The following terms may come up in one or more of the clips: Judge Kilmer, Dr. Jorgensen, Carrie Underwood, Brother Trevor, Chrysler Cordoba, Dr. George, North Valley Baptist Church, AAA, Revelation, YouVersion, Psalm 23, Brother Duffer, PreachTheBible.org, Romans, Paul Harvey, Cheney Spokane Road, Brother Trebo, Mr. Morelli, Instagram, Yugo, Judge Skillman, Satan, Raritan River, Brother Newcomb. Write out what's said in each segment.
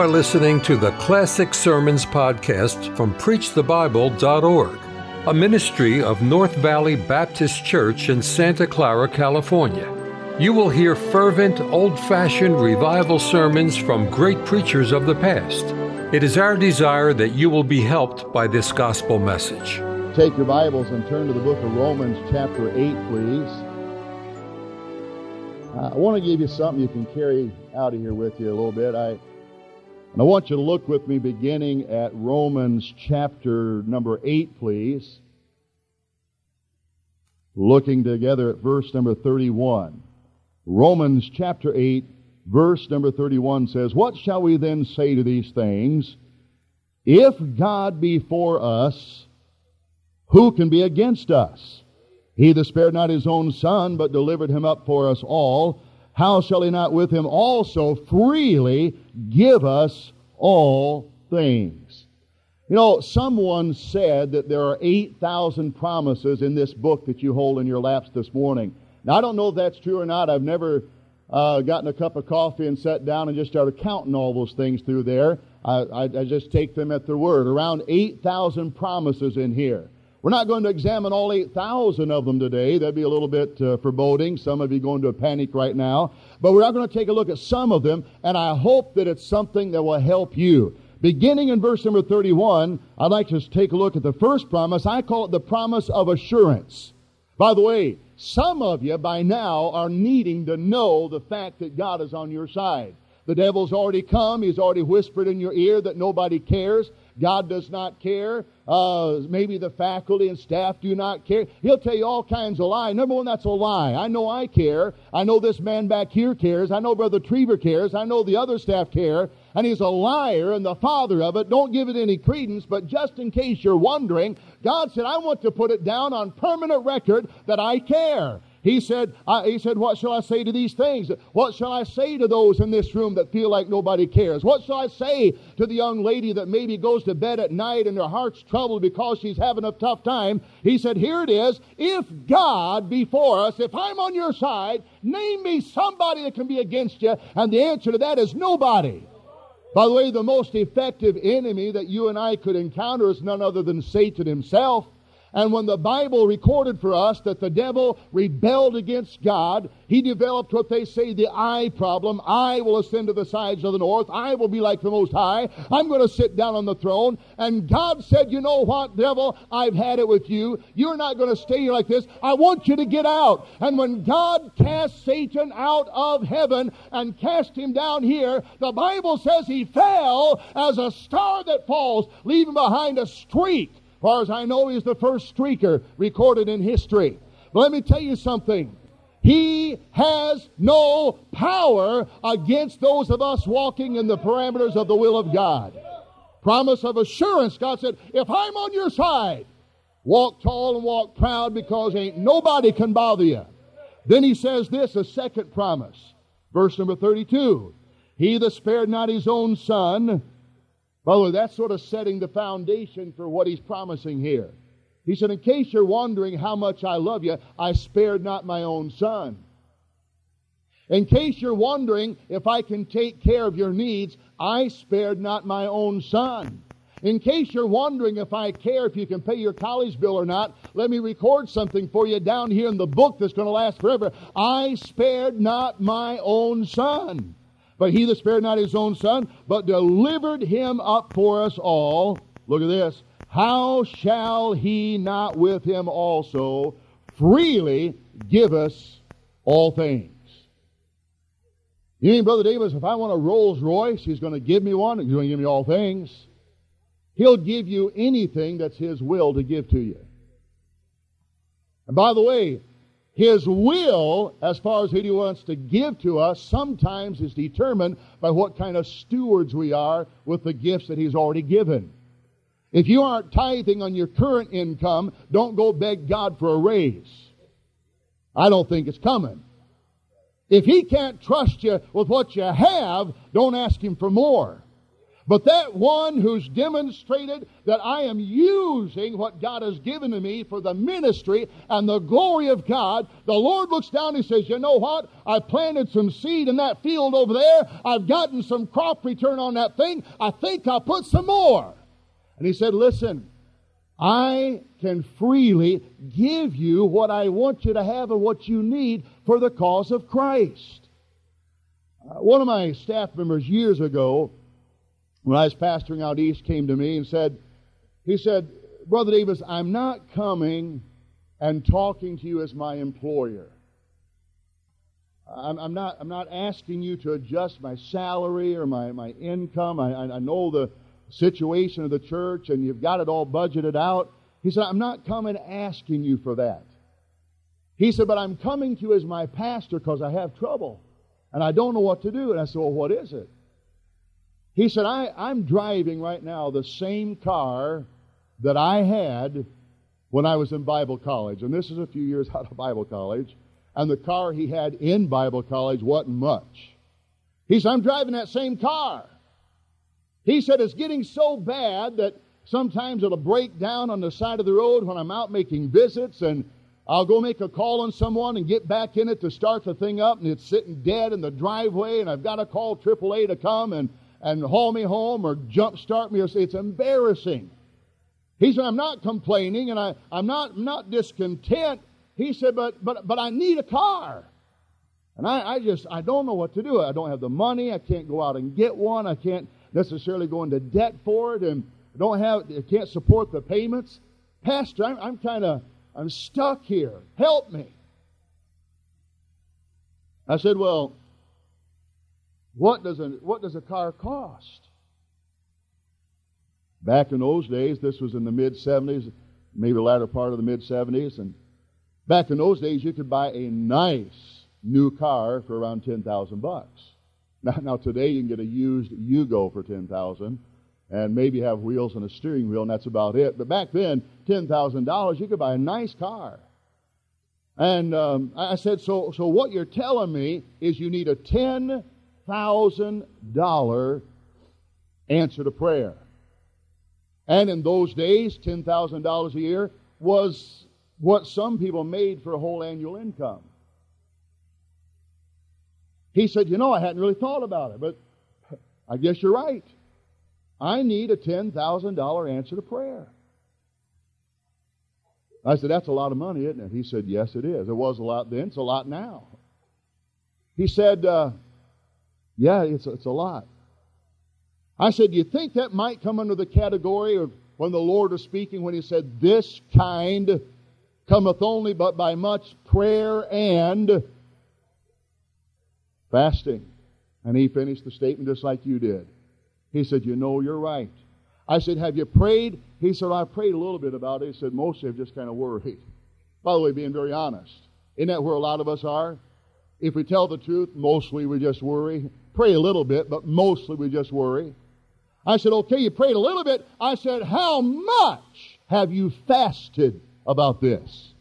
are listening to the Classic Sermons podcast from PreachTheBible.org, a ministry of North Valley Baptist Church in Santa Clara, California. You will hear fervent, old-fashioned revival sermons from great preachers of the past. It is our desire that you will be helped by this gospel message. Take your Bibles and turn to the book of Romans chapter 8, please. I want to give you something you can carry out of here with you a little bit. And I want you to look with me beginning at Romans chapter number 8, please. Looking together at verse number 31. Romans chapter 8, verse number 31 says, "What shall we then say to these things? If God be for us, who can be against us? He that spared not his own Son, but delivered him up for us all, how shall he not with him also freely give us all things?" You know, someone said that there are 8,000 promises in this book that you hold in your laps this morning. Now, I don't know if that's true or not. I've never gotten a cup of coffee and sat down and just started counting all those things through there. I just take them at their word. Around 8,000 promises in here. We're not going to examine all 8,000 of them today. That'd be a little bit foreboding. Some of you going to a panic right now. But we're not going to take a look at some of them, and I hope that it's something that will help you. Beginning in verse number 31, I'd like to take a look at the first promise. I call it the promise of assurance. By the way, some of you by now are needing to know the fact that God is on your side. The devil's already come. He's already whispered in your ear that nobody cares. God does not care. Maybe the faculty and staff do not care. He'll tell you all kinds of lies. Number one, that's a lie. I know I care. I know this man back here cares. I know Brother Trevor cares. I know the other staff care. And he's a liar and the father of it. Don't give it any credence, but just in case you're wondering, God said, I want to put it down on permanent record that I care. He said, what shall I say to these things? What shall I say to those in this room that feel like nobody cares? What shall I say to the young lady that maybe goes to bed at night and her heart's troubled because she's having a tough time? He said, here it is. If God be for us, if I'm on your side, name me somebody that can be against you. And the answer to that is nobody. By the way, the most effective enemy that you and I could encounter is none other than Satan himself. And when the Bible recorded for us that the devil rebelled against God, he developed what they say the I problem. I will ascend to the sides of the north. I will be like the Most High. I'm going to sit down on the throne. And God said, you know what, devil? I've had it with you. You're not going to stay here like this. I want you to get out. And when God cast Satan out of heaven and cast him down here, the Bible says he fell as a star that falls, leaving behind a streak. As far as I know, he's the first streaker recorded in history. But let me tell you something. He has no power against those of us walking in the parameters of the will of God. Promise of assurance. God said, if I'm on your side, walk tall and walk proud, because ain't nobody can bother you. Then he says this, a second promise. Verse number 32. He that spared not his own Son. By the way, that's sort of setting the foundation for what he's promising here. He said, in case you're wondering how much I love you, I spared not my own Son. In case you're wondering if I can take care of your needs, I spared not my own Son. In case you're wondering if I care if you can pay your college bill or not, let me record something for you down here in the book that's going to last forever. I spared not my own Son. But he that spared not his own Son, but delivered him up for us all. Look at this. How shall he not with him also freely give us all things? You mean, Brother Davis, if I want a Rolls Royce, he's going to give me one. He's going to give me all things. He'll give you anything that's his will to give to you. And by the way, his will, as far as who he wants to give to us, sometimes is determined by what kind of stewards we are with the gifts that he's already given. If you aren't tithing on your current income, don't go beg God for a raise. I don't think it's coming. If he can't trust you with what you have, don't ask him for more. But that one who's demonstrated that I am using what God has given to me for the ministry and the glory of God, the Lord looks down and says, you know what? I planted some seed in that field over there. I've gotten some crop return on that thing. I think I'll put some more. And he said, listen, I can freely give you what I want you to have and what you need for the cause of Christ. One of my staff members years ago, when I was pastoring out east, came to me and said, he said, Brother Davis, I'm not coming and talking to you as my employer. I'm not asking you to adjust my salary or my income. I know the situation of the church and you've got it all budgeted out. He said, I'm not coming asking you for that. He said, but I'm coming to you as my pastor because I have trouble and I don't know what to do. And I said, well, what is it? He said, I'm driving right now the same car that I had when I was in Bible college. And this is a few years out of Bible college. And the car he had in Bible college wasn't much. He said, I'm driving that same car. He said, it's getting so bad that sometimes it'll break down on the side of the road when I'm out making visits, and I'll go make a call on someone and get back in it to start the thing up, and it's sitting dead in the driveway, and I've got to call AAA to come and haul me home or jump start me. It's embarrassing. He said, I'm not complaining, and I'm not discontent. He said, but I need a car. And I don't know what to do. I don't have the money. I can't go out and get one. I can't necessarily go into debt for it, and can't support the payments. Pastor, I'm stuck here. Help me. I said, well, what does a car cost? Back in those days, this was in the mid-70s, maybe the latter part of the mid-70s, and back in those days, you could buy a nice new car for around $10,000. Now today you can get a used Yugo for $10,000 and maybe have wheels and a steering wheel, and that's about it. But back then, $10,000, you could buy a nice car. And I said, so what you're telling me is you need a $10,000 answer to prayer. And in those days, $10,000 a year was what some people made for a whole annual income. He said, you know, I hadn't really thought about it, but I guess you're right. I need a $10,000 answer to prayer. I said, that's a lot of money, isn't it? He said, yes, it is. It was a lot then. It's a lot now. He said, yeah, it's a lot. I said, do you think that might come under the category of when the Lord was speaking, when he said, this kind cometh only but by much prayer and fasting? And he finished the statement just like you did. He said, you know, you're right. I said, have you prayed? He said, I prayed a little bit about it. He said, mostly I'm just kind of worried. By the way, being very honest, isn't that where a lot of us are? If we tell the truth, mostly we just worry. Pray a little bit, but mostly we just worry. I said, okay, you prayed a little bit. I said, how much have you fasted about this?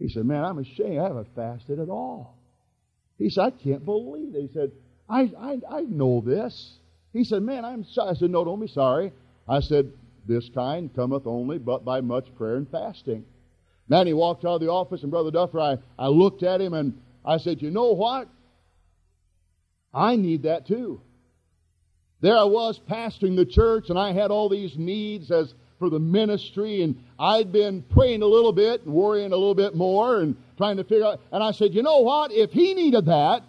He said, man, I'm ashamed. I haven't fasted at all. He said, I can't believe it. He said, I know this. He said, man, I'm sorry. I said, no, don't be sorry. I said, this kind cometh only but by much prayer and fasting. Then he walked out of the office, and Brother Duffer, I looked at him, and I said, you know what? I need that too. There I was pastoring the church, and I had all these needs as for the ministry, and I'd been praying a little bit and worrying a little bit more and trying to figure out. And I said, you know what? If he needed that,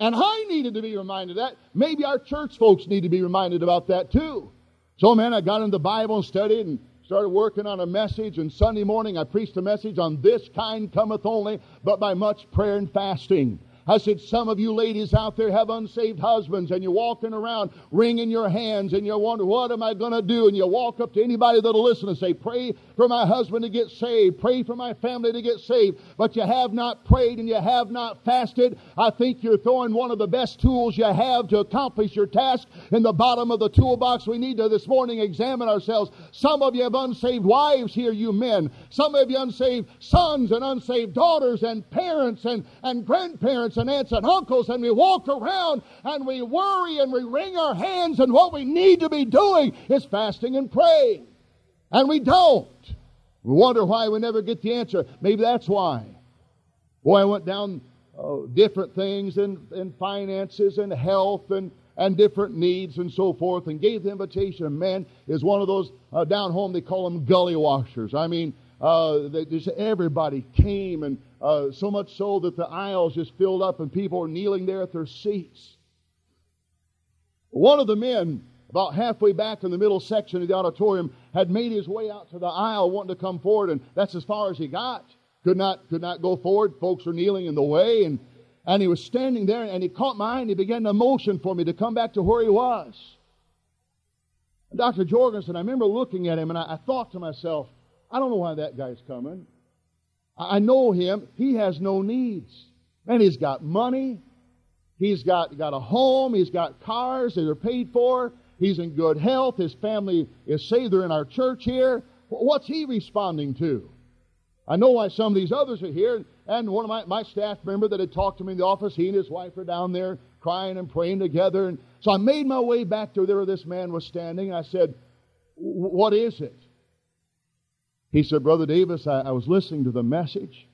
and I needed to be reminded of that, maybe our church folks need to be reminded about that too. So, man, I got into the Bible and studied and started working on a message. And Sunday morning, I preached a message on this kind cometh only, but by much prayer and fasting. I said, some of you ladies out there have unsaved husbands, and you're walking around wringing your hands, and you wonder, what am I going to do? And you walk up to anybody that'll listen and say, pray for my husband to get saved. Pray for my family to get saved. But you have not prayed and you have not fasted. I think you're throwing one of the best tools you have to accomplish your task in the bottom of the toolbox. We need to this morning examine ourselves. Some of you have unsaved wives here, you men. Some of you unsaved sons and unsaved daughters and parents and grandparents. grandparents and aunts and uncles, and we walk around and we worry and we wring our hands, and what we need to be doing is fasting and praying. And we don't. We wonder why we never get the answer. Maybe that's why. Boy, I went down different things and finances and health and different needs and so forth, and gave the invitation. Man is one of those down home, they call them gully washers. I mean, everybody came, and so much so that the aisles just filled up and people were kneeling there at their seats. One of the men, about halfway back in the middle section of the auditorium, had made his way out to the aisle wanting to come forward, and that's as far as he got. Could not go forward. Folks were kneeling in the way, and he was standing there, and he caught my eye, and he began to motion for me to come back to where he was. And Dr. Jorgensen, I remember looking at him, and I thought to myself, I don't know why that guy's coming. I know him. He has no needs. Man, he's got money. He's got a home. He's got cars that are paid for. He's in good health. His family is saved. They're in our church here. What's he responding to? I know why some of these others are here, and one of my staff member that had talked to me in the office, he and his wife were down there crying and praying together. And so I made my way back to where this man was standing, and I said, what is it? He said, Brother Davis, I was listening to the message.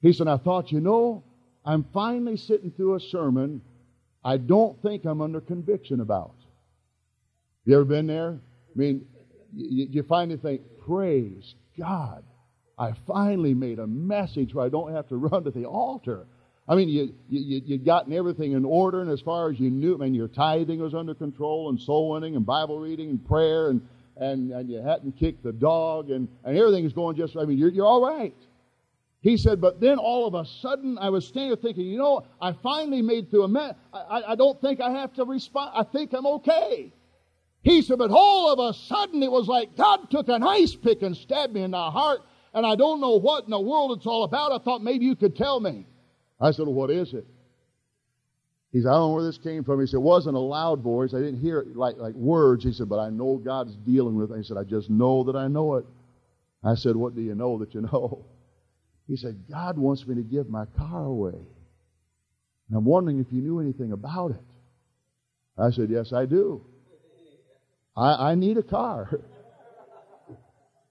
He said, I thought, I'm finally sitting through a sermon I don't think I'm under conviction about. You ever been there? I mean, you finally think, praise God. I finally made a message where I don't have to run to the altar. I mean, you'd gotten everything in order, and as far as you knew, I mean, your tithing was under control, and soul winning, and Bible reading, and prayer, and you hadn't kicked the dog, and everything was going just right. I mean, you're all right. He said, but then all of a sudden, I was standing there thinking, I finally made through a mess. I don't think I have to respond. I think I'm okay. He said, but all of a sudden, it was like God took an ice pick and stabbed me in the heart. And I don't know what in the world it's all about. I thought maybe you could tell me. I said, well, what is it? He said, I don't know where this came from. He said, it wasn't a loud voice. I didn't hear it like words. He said, but I know God's dealing with it. He said, I just know that I know it. I said, what do you know that you know? He said, God wants me to give my car away. And I'm wondering if you knew anything about it. I said, yes, I do. I need a car.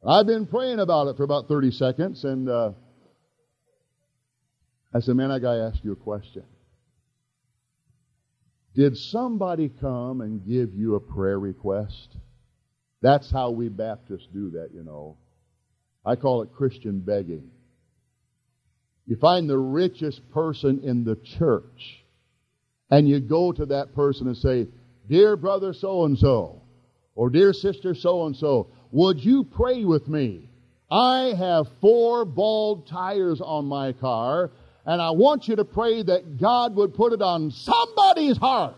I've been praying about it for about 30 seconds, and I said, man, I got to ask you a question. Did somebody come and give you a prayer request? That's how we Baptists do that, I call it Christian begging. You find the richest person in the church, and you go to that person and say, dear brother so-and-so, or dear sister so-and-so, would you pray with me? I have 4 bald tires on my car, and I want you to pray that God would put it on somebody's heart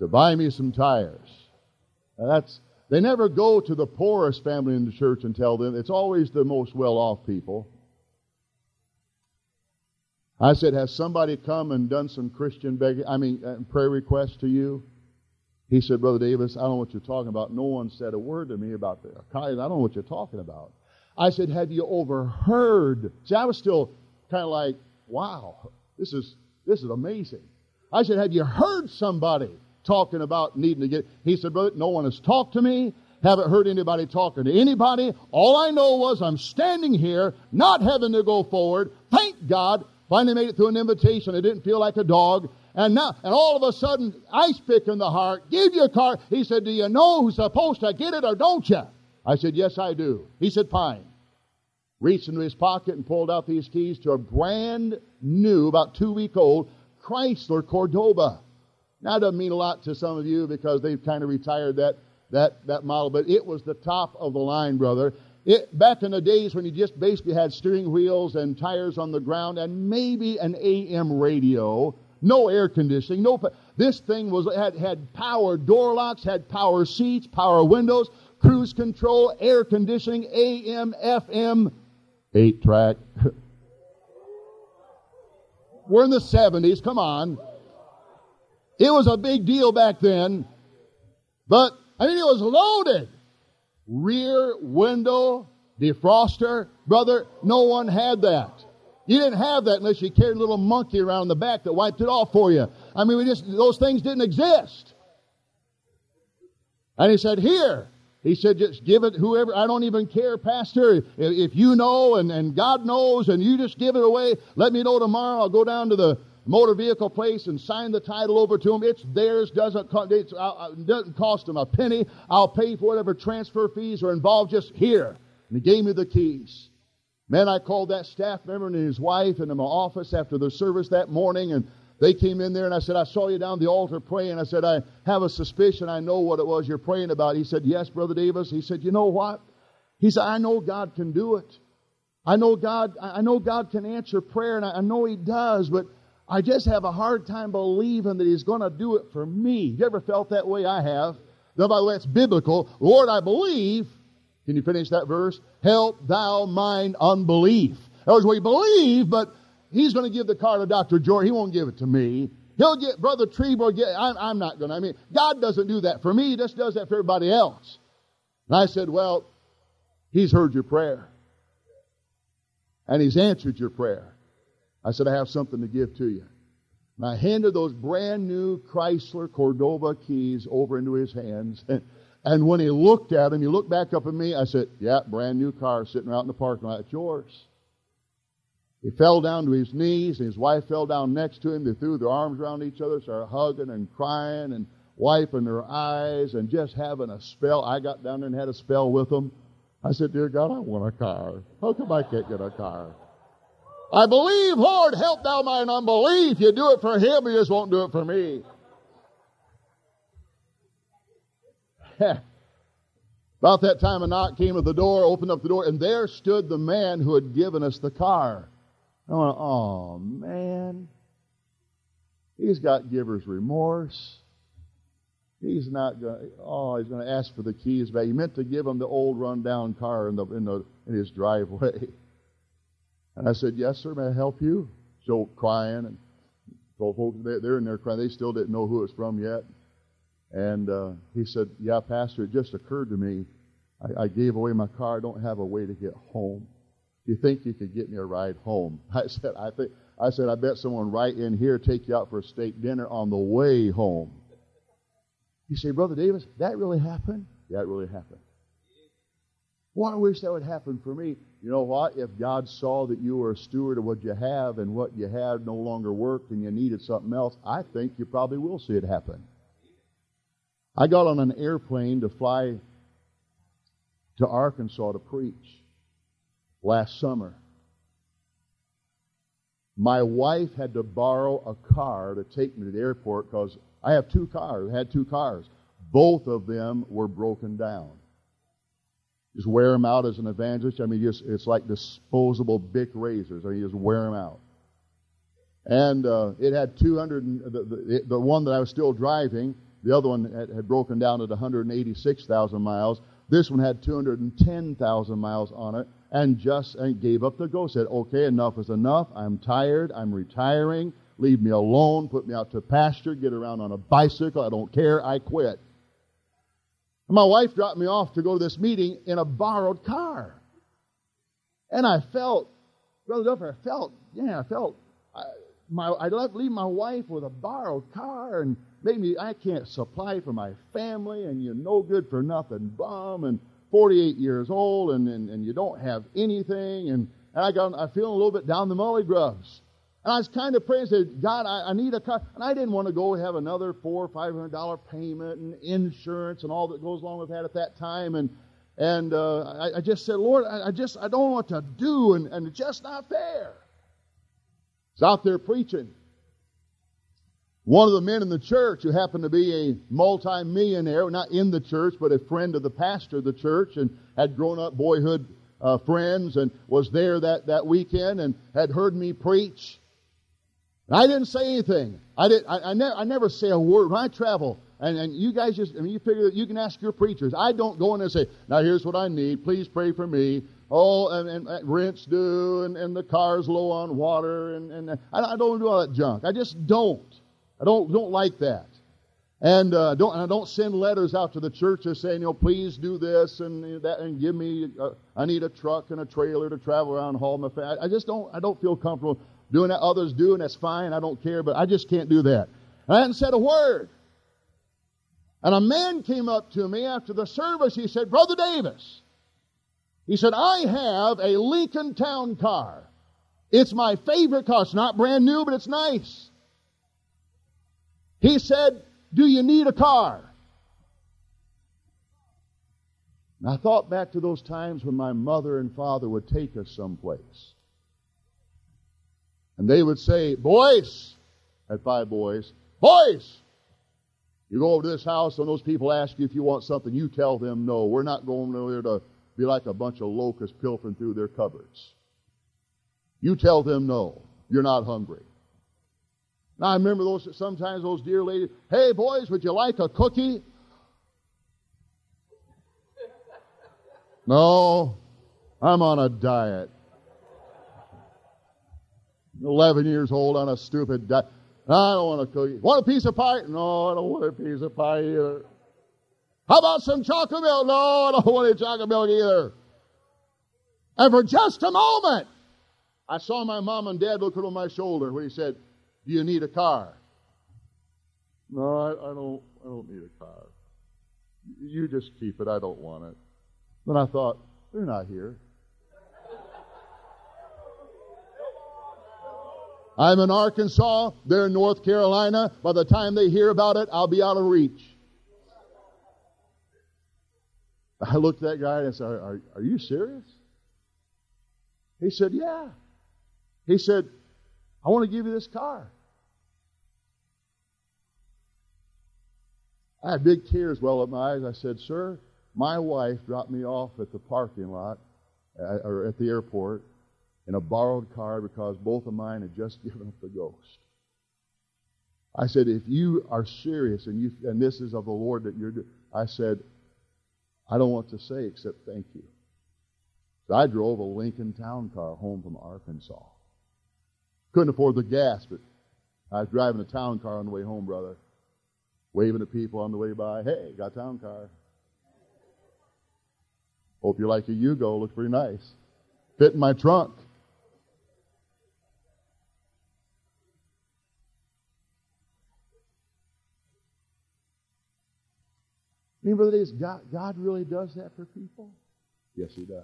to buy me some tires. Now they never go to the poorest family in the church and tell them. It's always the most well-off people. I said, has somebody come and done some Christian begging? Prayer requests to you? He said, Brother Davis, I don't know what you're talking about. No one said a word to me about this. I don't know what you're talking about. I said, have you overheard? See, I was still kind of like, wow, this is amazing. I said, have you heard somebody talking about needing to get? He said, Brother, no one has talked to me. Haven't heard anybody talking to anybody. All I know was I'm standing here, not having to go forward. Thank God. Finally made it through an invitation. I didn't feel like a dog. And now, and all of a sudden, ice pick in the heart, give you a car. He said, do you know who's supposed to get it or don't you? I said, yes, I do. He said, fine. Reached into his pocket and pulled out these keys to a brand new, about 2-week-old, Chrysler Cordoba. Now, that doesn't mean a lot to some of you because they've kind of retired that model, but it was the top of the line, brother. Back in the days when you just basically had steering wheels and tires on the ground and maybe an AM radio. No air conditioning. This thing had power door locks, had power seats, power windows, cruise control, air conditioning, AM, FM, 8-track. We're in the 70s, come on. It was a big deal back then. But, it was loaded. Rear window, defroster. Brother, no one had that. You didn't have that unless you carried a little monkey around the back that wiped it off for you. I mean, those things didn't exist. And he said, here. He said, just give it whoever. I don't even care, Pastor. If you know and God knows and you just give it away, let me know tomorrow. I'll go down to the motor vehicle place and sign the title over to them. It's theirs. Doesn't cost them a penny. I'll pay for whatever transfer fees are involved. Just here. And he gave me the keys. Man, I called that staff member and his wife into my office after the service that morning, and they came in there, and I said, I saw you down the altar praying. I said, I have a suspicion I know what it was you're praying about. He said, yes, Brother Davis. He said, you know what? He said, I know God can do it. I know God can answer prayer, and I know He does, but I just have a hard time believing that He's going to do it for me. You ever felt that way? I have. By the way, that's biblical. Lord, I believe. Can you finish that verse? Help thou mine unbelief. In other words, we believe, but He's going to give the car to Dr. George. He won't give it to me. He'll get Brother Trebo. I'm not going to. I mean, God doesn't do that for me. He just does that for everybody else. And I said, well, He's heard your prayer. And He's answered your prayer. I said, I have something to give to you. And I handed those brand new Chrysler Cordoba keys over into his hands. And when he looked at them, he looked back up at me. I said, yeah, brand new car sitting out in the parking lot. It's yours. He fell down to his knees, and his wife fell down next to him. They threw their arms around each other, started hugging and crying and wiping their eyes and just having a spell. I got down there and had a spell with them. I said, dear God, I want a car. How come I can't get a car? I believe, Lord, help thou mine unbelief. You do it for him, you just won't do it for me. About that time, a knock came at the door, opened up the door, and there stood the man who had given us the car. I went, oh, man. He's got giver's remorse. He's not going to, he's going to ask for the keys back. He meant to give him the old run-down car in his driveway. And I said, yes, sir, may I help you? So crying, and told folks, they're in there crying. They still didn't know who it's from yet. And he said, yeah, Pastor, it just occurred to me. I gave away my car. I don't have a way to get home. Do you think you could get me a ride home? I said, I bet someone right in here take you out for a steak dinner on the way home. You say, Brother Davis, that really happened? Yeah, it really happened. Well, I wish that would happen for me. You know what? If God saw that you were a steward of what you have and what you had no longer worked and you needed something else, I think you probably will see it happen. I got on an airplane to fly to Arkansas to preach last summer. My wife had to borrow a car to take me to the airport because I have two cars. I had two cars. Both of them were broken down. Just wear them out as an evangelist. I mean, it's like disposable Bic razors. I mean, you just wear them out. And it had 200. The one that I was still driving. The other one had broken down at 186,000 miles. This one had 210,000 miles on it and gave up the ghost. Said, okay, enough is enough. I'm tired. I'm retiring. Leave me alone. Put me out to pasture. Get around on a bicycle. I don't care. I quit. And my wife dropped me off to go to this meeting in a borrowed car. And I felt, Brother Duffer, I'd have to leave my wife with a borrowed car and maybe I can't supply for my family and you're no good for nothing bum and 48 years old and you don't have anything and I feel a little bit down the mully grubs. And I was kind of praying, said, God, I need a car. And I didn't want to go have another $400 or $500 payment and insurance and all that goes along with that at that time. And I just said, Lord, I don't know what to do and it's just not fair. I was out there preaching. One of the men in the church who happened to be a multi-millionaire, not in the church, but a friend of the pastor of the church and had grown up boyhood friends and was there that weekend and had heard me preach. And I didn't say anything. I never say a word. When I travel, and you guys you figure that you can ask your preachers. I don't go in there and say, now here's what I need. Please pray for me. Oh, and rent's due and the car's low on water. And I don't do all that junk. I just don't. I don't like that. And I don't send letters out to the churches saying, you know, please do this and that, and give me. I need a truck and a trailer to travel around and haul my family. I just don't. I don't feel comfortable doing that. Others do, and that's fine. I don't care, but I just can't do that. And I hadn't said a word. And a man came up to me after the service. He said, Brother Davis, he said, I have a Lincoln Town Car. It's my favorite car. It's not brand new, but it's nice. He said, do you need a car? And I thought back to those times when my mother and father would take us someplace. And they would say, boys, I had 5 boys, boys, you go over to this house and those people ask you if you want something, you tell them no. We're not going over there to be like a bunch of locusts pilfering through their cupboards. You tell them no. You're not hungry. Now, I remember sometimes those dear ladies, hey, boys, would you like a cookie? No, I'm on a diet. 11 years old on a stupid diet. I don't want a cookie. Want a piece of pie? No, I don't want a piece of pie either. How about some chocolate milk? No, I don't want any chocolate milk either. And for just a moment, I saw my mom and dad look over my shoulder when he said, do you need a car? No, I don't need a car. You just keep it. I don't want it. Then I thought, they're not here. I'm in Arkansas. They're in North Carolina. By the time they hear about it, I'll be out of reach. I looked at that guy and I said, are you serious? He said, yeah. He said, I want to give you this car. I had big tears well up my eyes. I said, sir, my wife dropped me off at the parking lot, or at the airport, in a borrowed car because both of mine had just given up the ghost. I said, if you are serious and this is of the Lord that you're doing, I said, I don't want to say except thank you. So I drove a Lincoln Town Car home from Arkansas. Couldn't afford the gas, but I was driving a town car on the way home, brother, waving to people on the way by. Hey, got a town car. Hope you like your Yugo. Looks pretty nice. Fit in my trunk. You know, Brother Davis, God really does that for people? Yes, He does.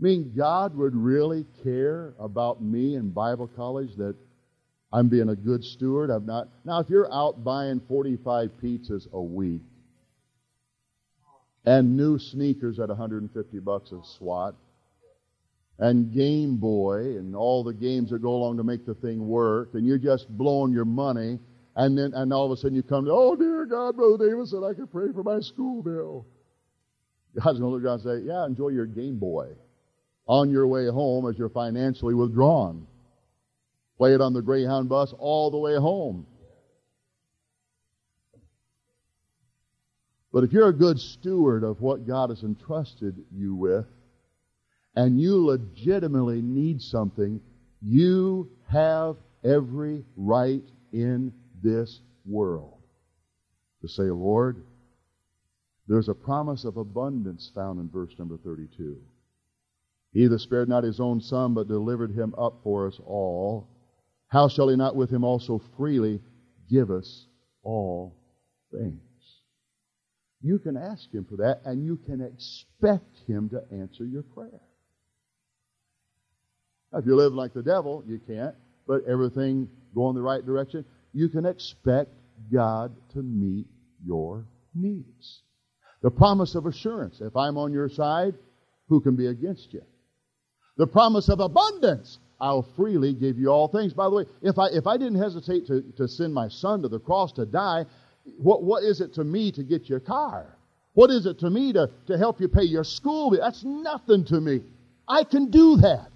I mean, God would really care about me in Bible college that I'm being a good steward. I'm not. Now, if you're out buying 45 pizzas a week and new sneakers at $150 a swat and Game Boy and all the games that go along to make the thing work, and you're just blowing your money, and all of a sudden you come to, oh, dear God, Brother Davis said I could pray for my school bill. God's going to look around and say, yeah, enjoy your Game Boy on your way home as you're financially withdrawn. Play it on the Greyhound bus all the way home. But if you're a good steward of what God has entrusted you with, and you legitimately need something, you have every right in this world to say, Lord, there's a promise of abundance found in verse number 32. He that spared not his own son, but delivered him up for us all, how shall he not with him also freely give us all things? You can ask him for that, and you can expect him to answer your prayer. Now, if you live like the devil, you can't, but everything go in the right direction. You can expect God to meet your needs. The promise of assurance, if I'm on your side, who can be against you? The promise of abundance, I'll freely give you all things. By the way, if I didn't hesitate to send my son to the cross to die, what is it to me to get your car? What is it to me to help you pay your school bill? That's nothing to me. I can do that.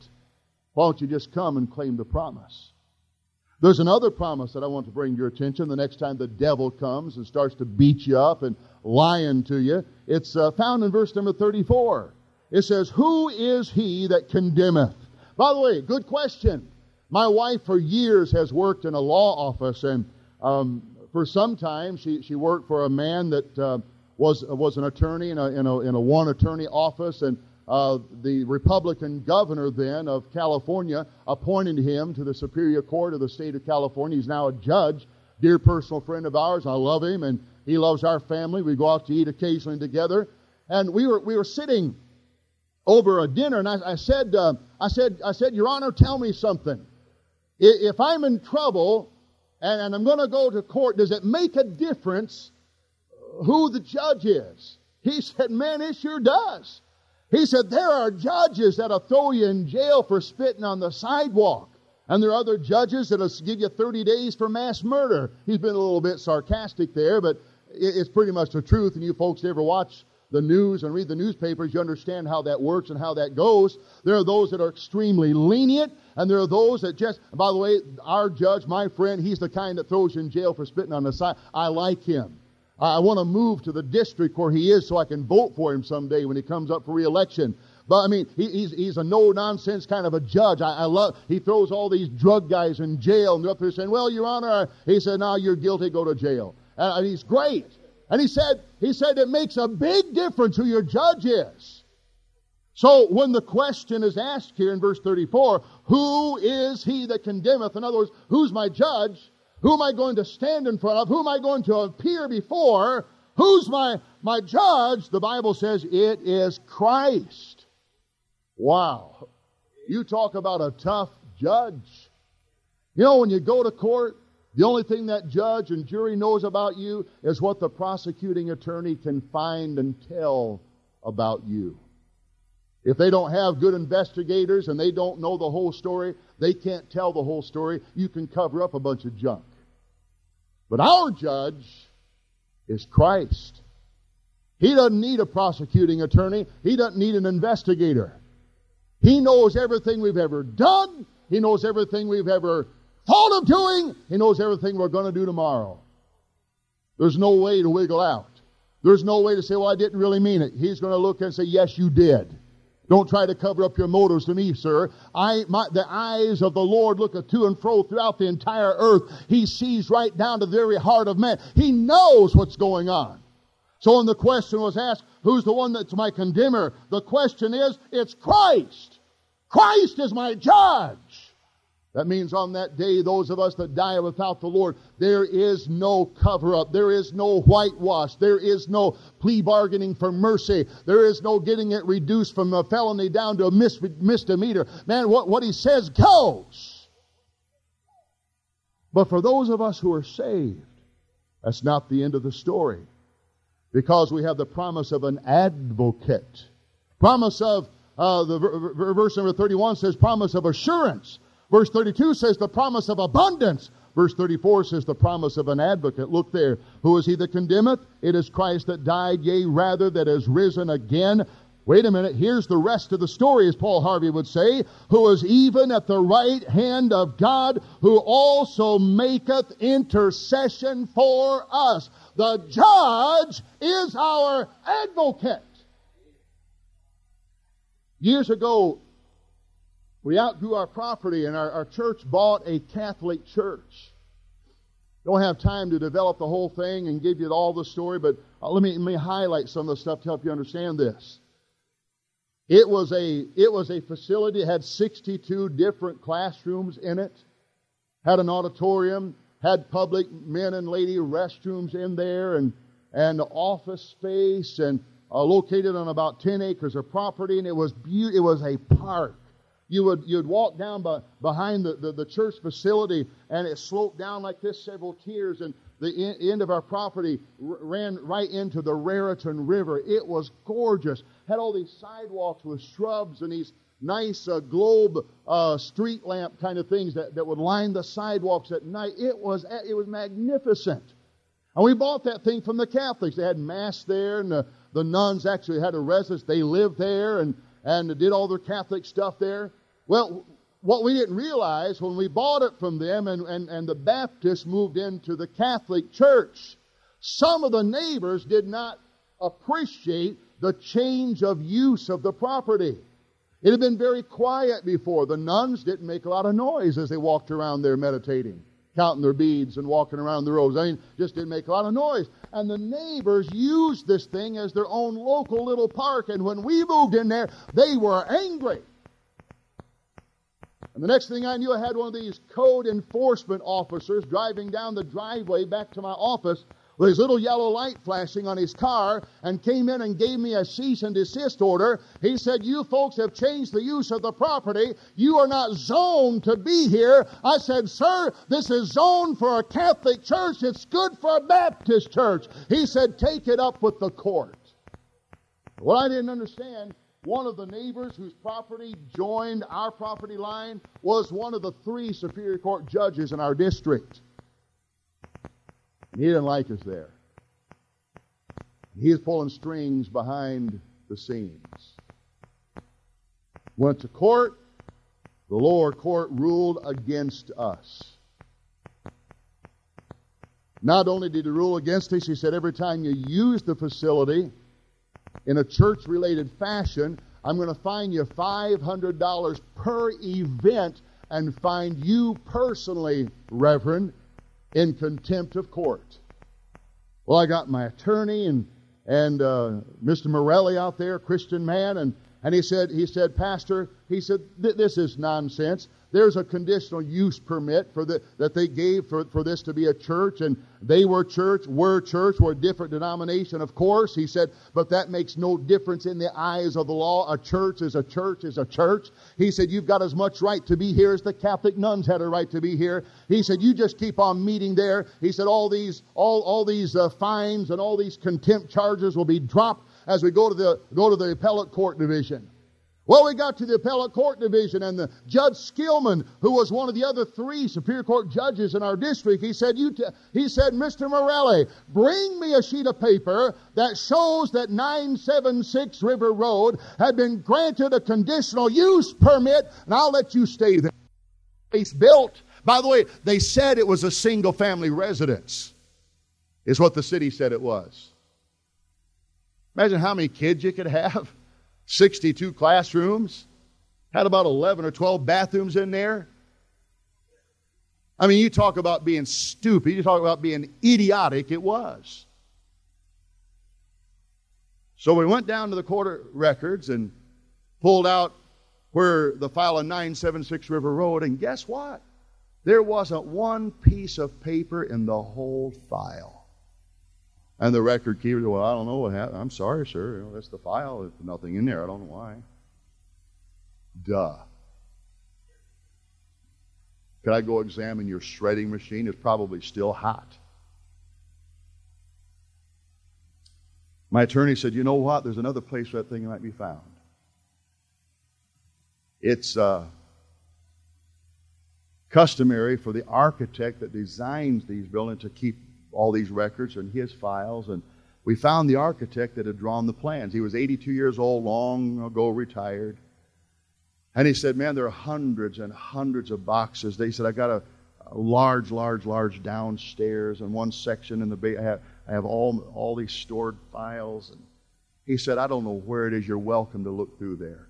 Why don't you just come and claim the promise? There's another promise that I want to bring to your attention the next time the devil comes and starts to beat you up and lying to you. It's found in verse number 34. It says, who is he that condemneth? By the way, good question. My wife for years has worked in a law office, and for some time, she worked for a man that was an attorney in a one-attorney office, and the Republican governor then of California appointed him to the Superior Court of the state of California. He's now a judge, dear personal friend of ours. I love him, and he loves our family. We go out to eat occasionally together, and we were sitting over a dinner, and I said, Your Honor, tell me something. If I'm in trouble and I'm going to go to court, does it make a difference who the judge is? He said, Man, it sure does. He said, There are judges that'll throw you in jail for spitting on the sidewalk. And there are other judges that'll give you 30 days for mass murder. He's been a little bit sarcastic there, but it's pretty much the truth. And you folks that ever watch the news and read the newspapers, you understand how that works and how that goes. There are those that are extremely lenient, and there are those that just, by the way, our judge, my friend, he's the kind that throws you in jail for spitting on the side. I like him. I want to move to the district where he is so I can vote for him someday when he comes up for re-election. But, I mean, he's a no-nonsense kind of a judge. I love, he throws all these drug guys in jail, and they're up there saying, Well, Your Honor, he said, No, you're guilty, go to jail. And he's great. And he said it makes a big difference who your judge is. So when the question is asked here in verse 34, who is he that condemneth? In other words, who's my judge? Who am I going to stand in front of? Who am I going to appear before? Who's my judge? The Bible says it is Christ. Wow. You talk about a tough judge. You know, when you go to court, the only thing that judge and jury knows about you is what the prosecuting attorney can find and tell about you. If they don't have good investigators and they don't know the whole story, they can't tell the whole story. You can cover up a bunch of junk. But our judge is Christ. He doesn't need a prosecuting attorney. He doesn't need an investigator. He knows everything we've ever done. He knows everything we've ever thought of doing. He knows everything we're going to do tomorrow. There's no way to wiggle out. There's no way to say, Well, I didn't really mean it. He's going to look and say, Yes, you did. Don't try to cover up your motives to me, sir. The eyes of the Lord look to and fro throughout the entire earth. He sees right down to the very heart of man. He knows what's going on. So when the question was asked, who's the one that's my condemner? The question is, it's Christ. Christ is my judge. That means on that day, those of us that die without the Lord, there is no cover-up. There is no whitewash. There is no plea bargaining for mercy. There is no getting it reduced from a felony down to a misdemeanor. Man, what he says goes. But for those of us who are saved, that's not the end of the story. Because we have the promise of an advocate. Promise of, the verse number 31 says, promise of assurance. Verse 32 says the promise of abundance. Verse 34 says the promise of an advocate. Look there. Who is he that condemneth? It is Christ that died, yea, rather that is risen again. Wait a minute. Here's the rest of the story, as Paul Harvey would say. Who is even at the right hand of God, who also maketh intercession for us. The judge is our advocate. Years ago, we outgrew our property, and our church bought a Catholic church. Don't have time to develop the whole thing and give you all the story, but let me highlight some of the stuff to help you understand this. It was a facility, had 62 different classrooms in it, had an auditorium, had public men and lady restrooms in there, and office space, and located on about 10 acres of property, and it was a park. You'd walk down behind the church facility, and it sloped down like this several tiers, and the end of our property ran right into the Raritan River. It was gorgeous. Had all these sidewalks with shrubs and these nice globe street lamp kind of things that would line the sidewalks at night. It was magnificent. And we bought that thing from the Catholics. They had mass there, and the nuns actually had a residence. They lived there, and did all their Catholic stuff there. Well, what we didn't realize when we bought it from them and the Baptists moved into the Catholic Church, some of the neighbors did not appreciate the change of use of the property. It had been very quiet before. The nuns didn't make a lot of noise as they walked around there meditating. counting their beads and walking around the rows. I mean, just didn't make a lot of noise. And the neighbors used this thing as their own local little park. And when we moved in there, they were angry. And the next thing I knew, I had one of these code enforcement officers driving down the driveway back to my office with his little yellow light flashing on his car, and came in and gave me a cease and desist order. He said, "You folks have changed the use of the property. You are not zoned to be here." I said, "Sir, this is zoned for a Catholic church. It's good for a Baptist church." He said, "Take it up with the court." Well, I didn't understand. One of the neighbors whose property joined our property line was one of the 3 Superior Court judges in our district. He didn't like us there. He's pulling strings behind the scenes. Went to court. The lower court ruled against us. Not only did he rule against us, he said every time you use the facility in a church-related fashion, I'm going to fine you $500 per event and fine you personally, Reverend, in contempt of court. Well, I got my attorney and Mr. Morelli out there, Christian man, and he said, "Pastor," he said, "this is nonsense. There's a conditional use permit that they gave for this to be a church, and they were church, we're a different denomination, of course." He said, "But that makes no difference in the eyes of the law. A church is a church is a church." He said, "You've got as much right to be here as the Catholic nuns had a right to be here." He said, "You just keep on meeting there." He said, all these fines and all these contempt charges will be dropped as we go to the appellate court division." Well, we got to the appellate court division, and the Judge Skillman, who was one of the other 3 Superior Court judges in our district, he said, "Mr. Morelli, bring me a sheet of paper that shows that 976 River Road had been granted a conditional use permit, and I'll let you stay there." It's built. By the way, they said it was a single-family residence, is what the city said it was. Imagine how many kids you could have. 62 classrooms, had about 11 or 12 bathrooms in there. I mean, you talk about being stupid, you talk about being idiotic, it was. So we went down to the court records and pulled out where the file of 976 River Road, and guess what? There wasn't one piece of paper in the whole file. And the record keeper said, "Well, I don't know what happened. I'm sorry, sir. That's the file. There's nothing in there. I don't know why." Duh. Could I go examine your shredding machine? It's probably still hot. My attorney said, "You know what? There's another place where that thing might be found. It's customary for the architect that designs these buildings to keep all these records and his files." And we found the architect that had drawn the plans. He was 82 years old, long ago retired. And he said, "Man, there are hundreds and hundreds of boxes." They said, "I got a large downstairs and one section in the basement. I have all these stored files." And he said, "I don't know where it is. You're welcome to look through there."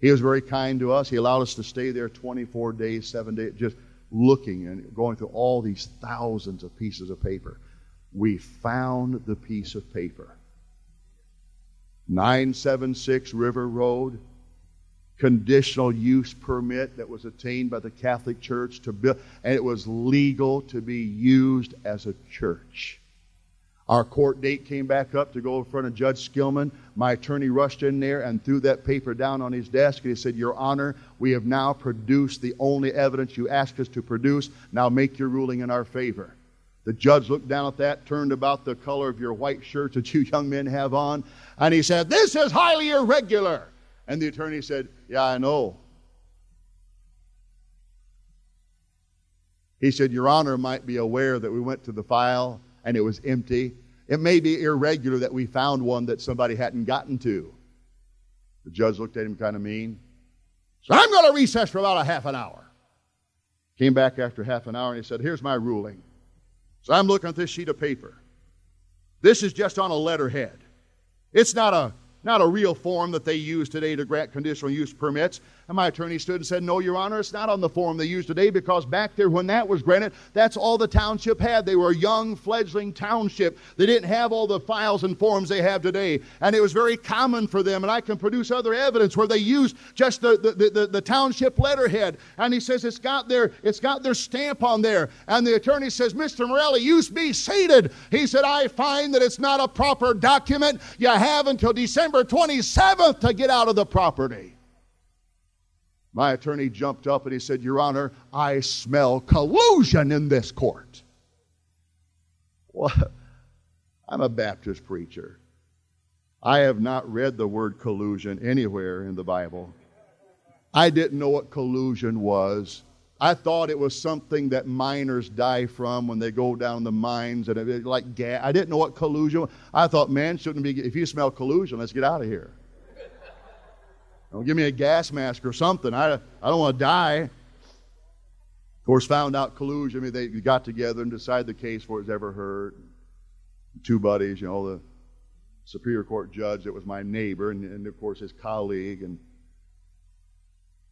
He was very kind to us. He allowed us to stay there 24 days, 7 days, just looking and going through all these thousands of pieces of paper. We found the piece of paper. 976 River Road, conditional use permit that was attained by the Catholic Church to build, and it was legal to be used as a church. Our court date came back up to go in front of Judge Skillman. My attorney rushed in there and threw that paper down on his desk, and he said, "Your Honor, we have now produced the only evidence you asked us to produce. Now make your ruling in our favor." The judge looked down at that, turned about the color of your white shirt that you young men have on, and he said, "This is highly irregular." And the attorney said, "Yeah, I know." He said, "Your Honor might be aware that we went to the file and it was empty. It may be irregular that we found one that somebody hadn't gotten to." The judge looked at him kind of mean. "So I'm going to recess for about a half an hour." Came back after half an hour and he said, "Here's my ruling. So I'm looking at this sheet of paper. This is just on a letterhead. It's not a Not a real form that they use today to grant conditional use permits. And my attorney stood and said, no, Your Honor, it's not on the form they use today, because back there when that was granted, that's all the township had. They were a young, fledgling township. They didn't have all the files and forms they have today. And it was very common for them. And I can produce other evidence where they used just the township letterhead. And he says, it's got their stamp on there. And the attorney says, Mr. Morelli, you be seated. He said, I find that it's not a proper document. You have until December 27th to get out of the property. My attorney jumped up and he said, Your Honor, I smell collusion in this court. Well, I'm a Baptist preacher. I have not read the word collusion anywhere in the Bible. I didn't know what collusion was. I thought it was something that miners die from when they go down the mines, and it, like gas. I didn't know what collusion was. I thought, man, shouldn't be. If you smell collusion, let's get out of here. Don't give me a gas mask or something. I don't want to die. Of course, found out collusion. I mean, they got together and decided the case before it was ever heard. Two buddies, the Superior Court judge that was my neighbor, and of course his colleague, and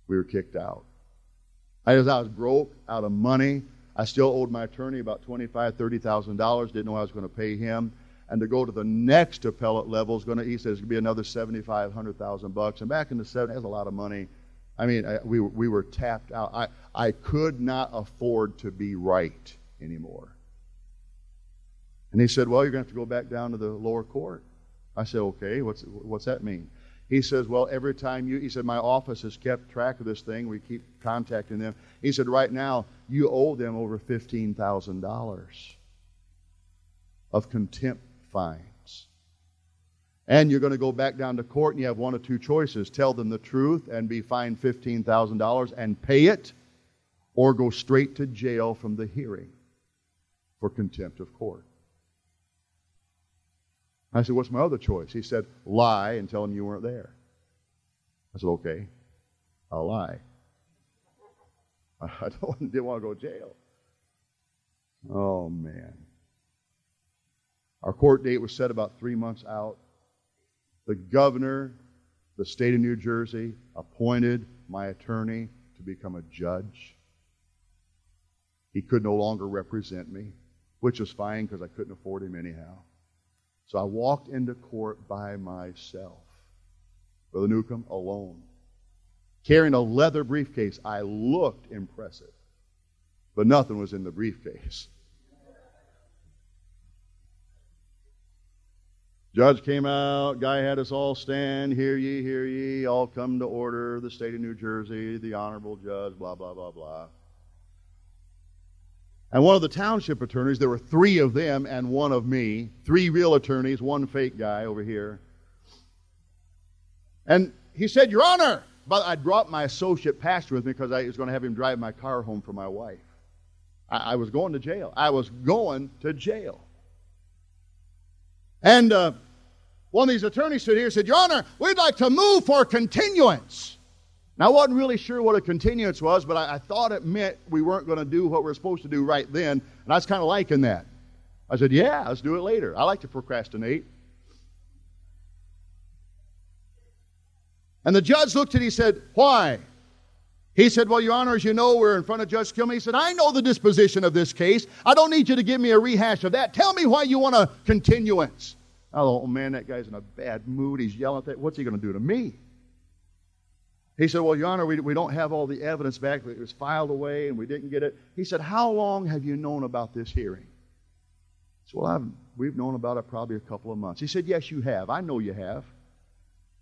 we were kicked out. I was broke, out of money. I still owed my attorney about $25,000, $30,000. Didn't know I was going to pay him. And to go to the next appellate level, he says it's going to be another $75,000, $100,000. And back in the 70s, that's a lot of money. I mean, we were tapped out. I could not afford to be right anymore. And he said, well, you're going to have to go back down to the lower court. I said, okay, what's that mean? He says, well, every time my office has kept track of this thing. We keep contacting them. He said, right now, you owe them over $15,000 of contempt fines. And you're going to go back down to court, and you have one of two choices. Tell them the truth and be fined $15,000 and pay it, or go straight to jail from the hearing for contempt of court. I said, what's my other choice? He said, lie and tell him you weren't there. I said, okay, I'll lie. I didn't want to go to jail. Oh, man. Our court date was set about 3 months out. The governor, the state of New Jersey, appointed my attorney to become a judge. He could no longer represent me, which was fine because I couldn't afford him anyhow. So I walked into court by myself, Brother Newcomb, alone, carrying a leather briefcase. I looked impressive, but nothing was in the briefcase. Judge came out. Guy had us all stand. Hear ye, all come to order. The state of New Jersey, the honorable judge, blah, blah, blah, blah. And one of the township attorneys, there were three of them and one of me, three real attorneys, one fake guy over here. And he said, Your Honor, but I brought my associate pastor with me because I was going to have him drive my car home for my wife. I was going to jail. And one of these attorneys stood here and said, Your Honor, we'd like to move for continuance. Now, I wasn't really sure what a continuance was, but I thought it meant we weren't going to do what we were supposed to do right then, and I was kind of liking that. I said, yeah, let's do it later. I like to procrastinate. And the judge looked at it, he said, why? He said, well, Your Honor, as you know, we're in front of Judge Kilmer. He said, I know the disposition of this case. I don't need you to give me a rehash of that. Tell me why you want a continuance. I thought, oh, man, that guy's in a bad mood. He's yelling at that. What's he going to do to me? He said, well, Your Honor, we don't have all the evidence back. It was filed away, and we didn't get it. He said, how long have you known about this hearing? I said, well, we've known about it probably a couple of months. He said, yes, you have. I know you have.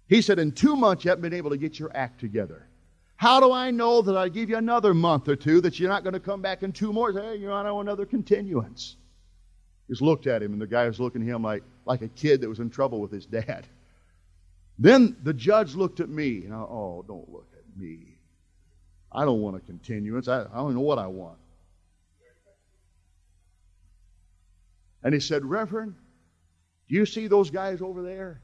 He said, in 2 months, you haven't been able to get your act together. How do I know that I give you another month or two that you're not going to come back in two more? He said, hey, Your Honor, I want another continuance. Just looked at him, and the guy was looking at him like a kid that was in trouble with his dad. Then the judge looked at me, and oh, don't look at me. I don't want a continuance. I don't know what I want. And he said, Reverend, do you see those guys over there?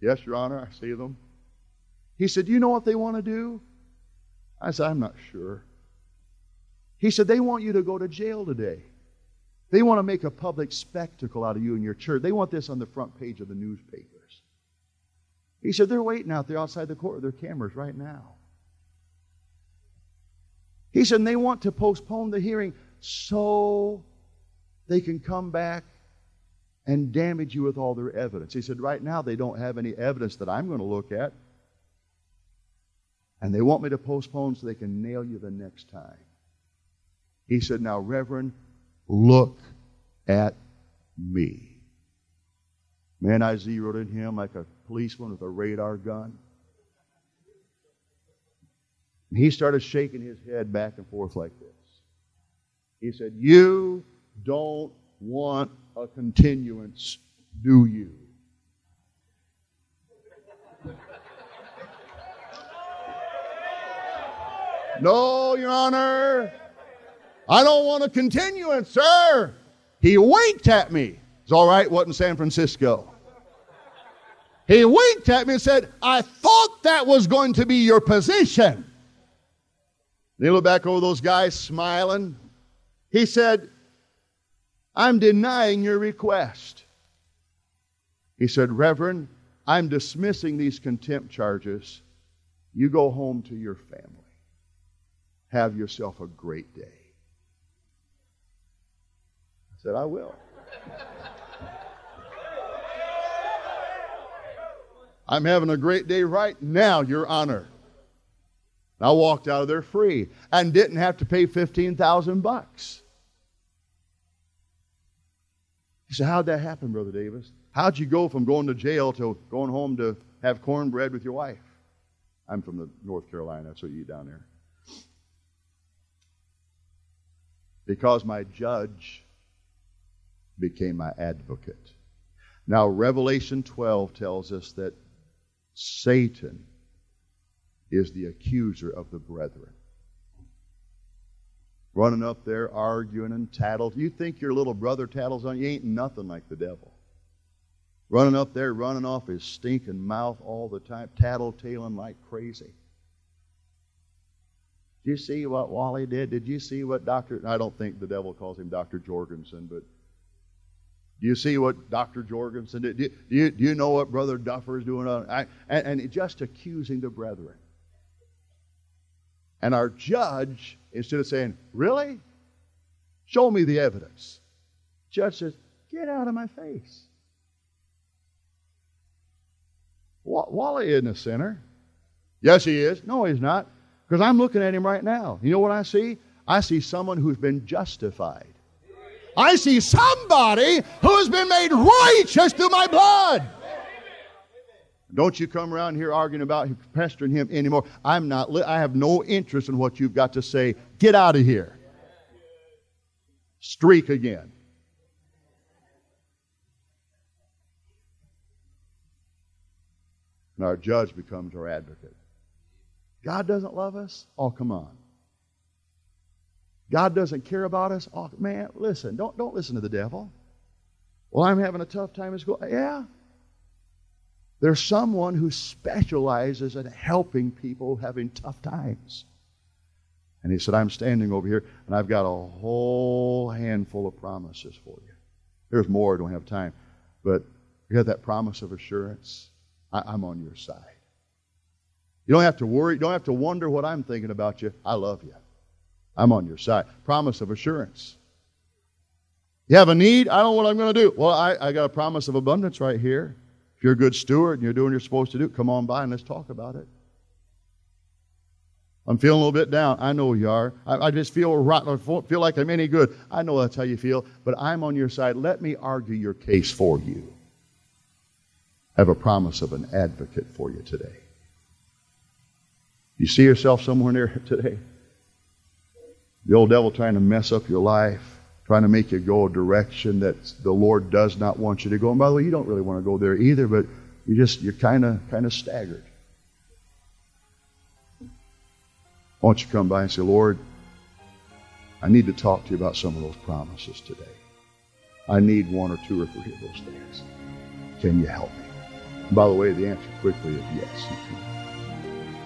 Yes, Your Honor, I see them. He said, do you know what they want to do? I said, I'm not sure. He said, they want you to go to jail today. They want to make a public spectacle out of you and your church. They want this on the front page of the newspapers. He said, they're waiting out there outside the court with their cameras right now. He said, and they want to postpone the hearing so they can come back and damage you with all their evidence. He said, right now they don't have any evidence that I'm going to look at. And they want me to postpone so they can nail you the next time. He said, now, Reverend, look at me. Man, I zeroed in him like a policeman with a radar gun. And he started shaking his head back and forth like this. He said, you don't want a continuance, do you? No, Your Honor. I don't want a continuance, sir. He winked at me. It's all right, wasn't San Francisco. He winked at me and said, I thought that was going to be your position. And he looked back over those guys smiling. He said, I'm denying your request. He said, Reverend, I'm dismissing these contempt charges. You go home to your family. Have yourself a great day. I said, I will. I'm having a great day right now, Your Honor. And I walked out of there free and didn't have to pay $15,000. He said, how'd that happen, Brother Davis? How'd you go from going to jail to going home to have cornbread with your wife? I'm from the North Carolina. That's what you eat down there. Because my judge became my advocate. Now, Revelation 12 tells us that Satan is the accuser of the brethren. Running up there, arguing and tattles. You think your little brother tattles on you? Ain't nothing like the devil. Running up there, running off his stinking mouth all the time, tattletaling like crazy. Did you see what Wally did? Did you see what Dr. I don't think the devil calls him Dr. Jorgensen, but do you see what Dr. Jorgensen did? Do you know what Brother Duffer is doing? And just accusing the brethren. And our judge, instead of saying, really? Show me the evidence. Judge says, get out of my face. Wally isn't a sinner. Yes, he is. No, he's not. Because I'm looking at him right now. You know what I see? I see someone who's been justified. I see somebody who has been made righteous through my blood. Don't you come around here arguing about him, pestering him anymore. I have no interest in what you've got to say. Get out of here. Streak again. And our judge becomes our advocate. God doesn't love us? Oh, come on. God doesn't care about us. Oh, man, listen, don't listen to the devil. Well, I'm having a tough time at school. Yeah. There's someone who specializes in helping people having tough times. And he said, I'm standing over here, and I've got a whole handful of promises for you. There's more, I don't have time. But you have that promise of assurance. I'm on your side. You don't have to worry. You don't have to wonder what I'm thinking about you. I love you. I'm on your side. Promise of assurance. You have a need? I don't know what I'm going to do. Well, I got a promise of abundance right here. If you're a good steward and you're doing what you're supposed to do, come on by and let's talk about it. I'm feeling a little bit down. I know you are. I just feel rotten. I don't feel like I'm any good. I know that's how you feel, but I'm on your side. Let me argue your case for you. I have a promise of an advocate for you today. You see yourself somewhere near today? The old devil trying to mess up your life, trying to make you go a direction that the Lord does not want you to go. And by the way, you don't really want to go there either, but you're kind of staggered. Why don't you come by and say, Lord, I need to talk to you about some of those promises today. I need one or two or three of those things. Can you help me? And by the way, the answer quickly is yes, you can.